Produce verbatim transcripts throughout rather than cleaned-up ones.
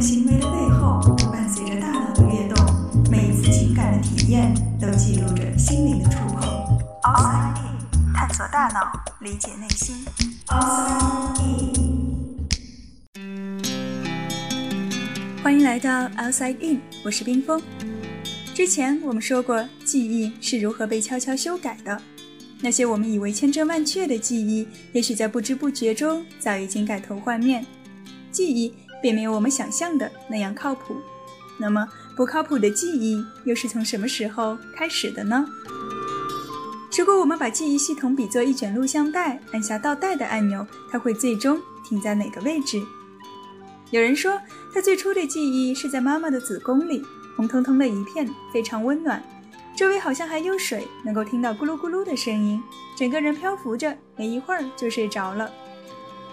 种行为的背后伴随着大脑的跃动，每一次情感的体验都记录着心灵的触碰。 Outside In， 探索大脑，理解内心。 Outside In， 欢迎来到 Outside In， 我是冰峰。之前我们说过记忆是如何被悄悄修改的，那些我们以为千真万确的记忆，也许在不知不觉中早已经改头换面，记忆并没有我们想象的那样靠谱。那么不靠谱的记忆又是从什么时候开始的呢？如果我们把记忆系统比作一卷录像带，按下倒带的按钮，它会最终停在哪个位置？有人说，他最初的记忆是在妈妈的子宫里，红彤彤的一片，非常温暖，周围好像还有水，能够听到咕噜咕噜的声音，整个人漂浮着，没一会儿就睡着了。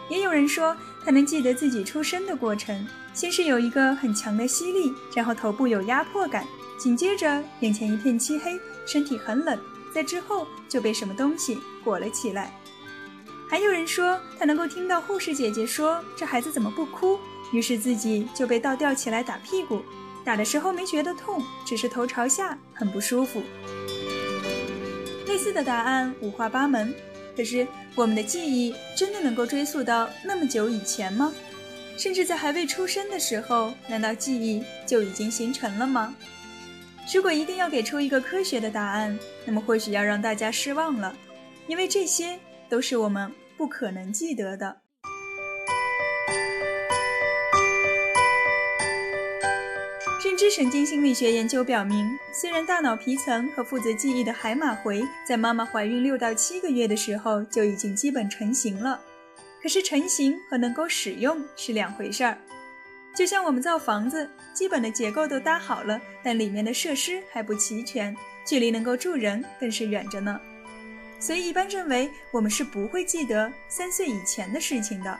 也有人说，他能记得自己出生的过程，先是有一个很强的吸力，然后头部有压迫感，紧接着眼前一片漆黑，身体很冷，在之后就被什么东西裹了起来。还有人说，他能够听到护士姐姐说这孩子怎么不哭，于是自己就被倒吊起来打屁股，打的时候没觉得痛，只是头朝下很不舒服。类似的答案五花八门，可是我们的记忆真的能够追溯到那么久以前吗？甚至在还未出生的时候，难道记忆就已经形成了吗？如果一定要给出一个科学的答案，那么或许要让大家失望了，因为这些都是我们不可能记得的。认知神经心理学研究表明，虽然大脑皮层和负责记忆的海马回在妈妈怀孕六到七个月的时候就已经基本成型了，可是成型和能够使用是两回事儿。就像我们造房子，基本的结构都搭好了，但里面的设施还不齐全，距离能够住人更是远着呢。所以一般认为我们是不会记得三岁以前的事情的。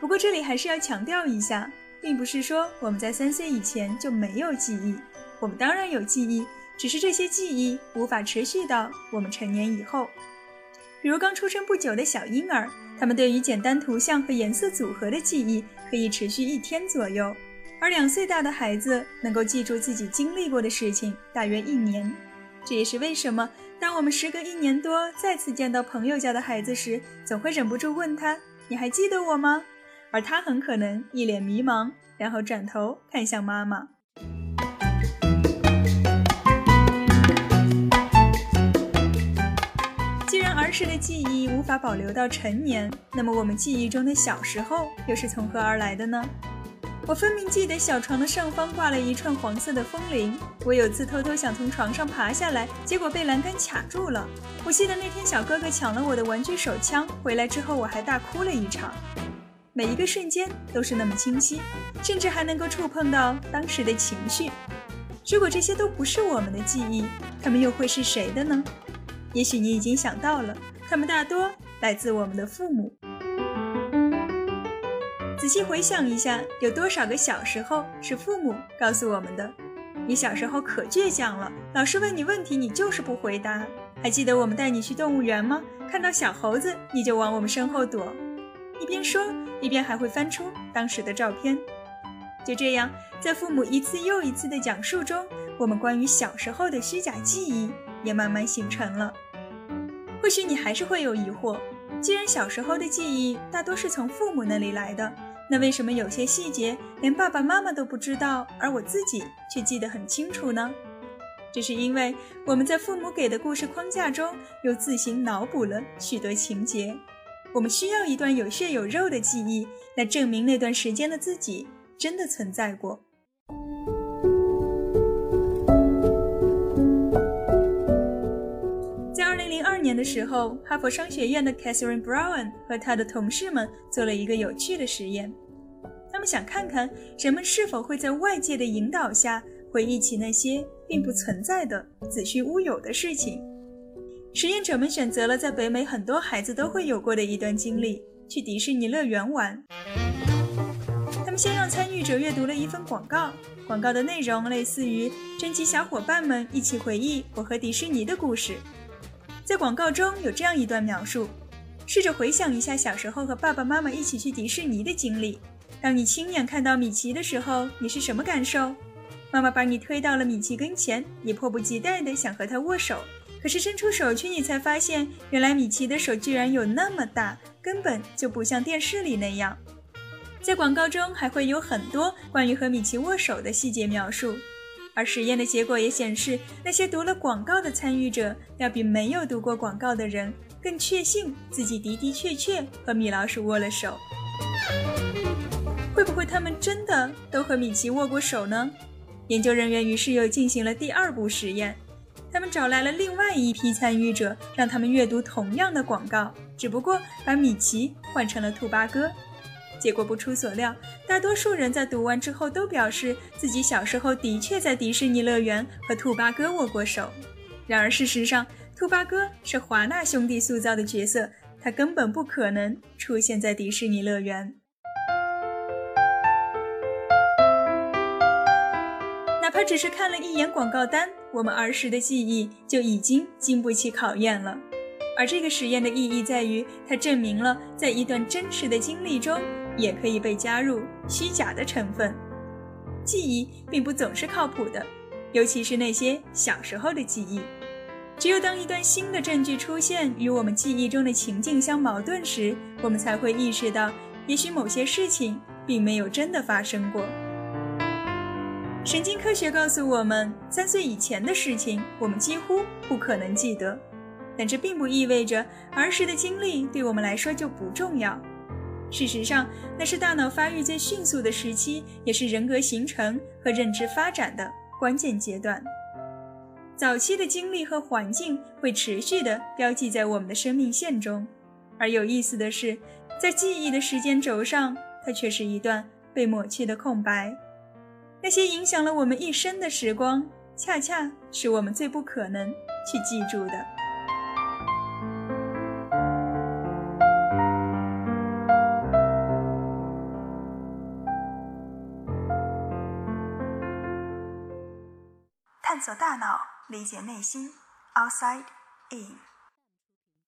不过这里还是要强调一下，并不是说我们在三岁以前就没有记忆，我们当然有记忆，只是这些记忆无法持续到我们成年以后。比如刚出生不久的小婴儿，他们对于简单图像和颜色组合的记忆可以持续一天左右，而两岁大的孩子能够记住自己经历过的事情大约一年。这也是为什么当我们时隔一年多再次见到朋友家的孩子时，总会忍不住问他，你还记得我吗？而他很可能一脸迷茫，然后转头看向妈妈。既然儿时的记忆无法保留到成年，那么我们记忆中的小时候又是从何而来的呢？我分明记得小床的上方挂了一串黄色的风铃，我有次偷偷想从床上爬下来，结果被栏杆卡住了。我记得那天小哥哥抢了我的玩具手枪，回来之后我还大哭了一场。每一个瞬间都是那么清晰，甚至还能够触碰到当时的情绪。如果这些都不是我们的记忆，它们又会是谁的呢？也许你已经想到了，它们大多来自我们的父母。仔细回想一下，有多少个小时候是父母告诉我们的？你小时候可倔强了，老师问你问题你就是不回答。还记得我们带你去动物园吗？看到小猴子你就往我们身后躲。一边说一边还会翻出当时的照片。就这样，在父母一次又一次的讲述中，我们关于小时候的虚假记忆也慢慢形成了。或许你还是会有疑惑，既然小时候的记忆大多是从父母那里来的，那为什么有些细节连爸爸妈妈都不知道，而我自己却记得很清楚呢？这是因为我们在父母给的故事框架中又自行脑补了许多情节。我们需要一段有血有肉的记忆，来证明那段时间的自己真的存在过。在二零零二年的时候，哈佛商学院的 Catherine Brown 和她的同事们做了一个有趣的实验。他们想看看人们是否会在外界的引导下回忆起那些并不存在的子虚乌有的事情。实验者们选择了在北美很多孩子都会有过的一段经历，去迪士尼乐园玩。他们先让参与者阅读了一份广告，广告的内容类似于征集小伙伴们一起回忆我和迪士尼的故事。在广告中有这样一段描述，试着回想一下小时候和爸爸妈妈一起去迪士尼的经历，当你亲眼看到米奇的时候，你是什么感受？妈妈把你推到了米奇跟前，你迫不及待地想和他握手，可是伸出手去，你才发现，原来米奇的手居然有那么大，根本就不像电视里那样。在广告中还会有很多关于和米奇握手的细节描述，而实验的结果也显示，那些读了广告的参与者要比没有读过广告的人更确信自己的的确确和米老鼠握了手。会不会他们真的都和米奇握过手呢？研究人员于是又进行了第二步实验，他们找来了另外一批参与者，让他们阅读同样的广告，只不过把米奇换成了兔八哥。结果不出所料，大多数人在读完之后都表示自己小时候的确在迪士尼乐园和兔八哥握过手。然而事实上，兔八哥是华纳兄弟塑造的角色，他根本不可能出现在迪士尼乐园。哪怕只是看了一眼广告单，我们儿时的记忆就已经经不起考验了。而这个实验的意义在于，它证明了在一段真实的经历中也可以被加入虚假的成分。记忆并不总是靠谱的，尤其是那些小时候的记忆。只有当一段新的证据出现与我们记忆中的情境相矛盾时，我们才会意识到，也许某些事情并没有真的发生过。神经科学告诉我们，三岁以前的事情我们几乎不可能记得，但这并不意味着儿时的经历对我们来说就不重要。事实上，那是大脑发育最迅速的时期，也是人格形成和认知发展的关键阶段。早期的经历和环境会持续地标记在我们的生命线中，而有意思的是，在记忆的时间轴上，它却是一段被抹去的空白。那些影响了我们一生的时光，恰恰是我们最不可能去记住的。探索大脑，理解内心。 Outside In。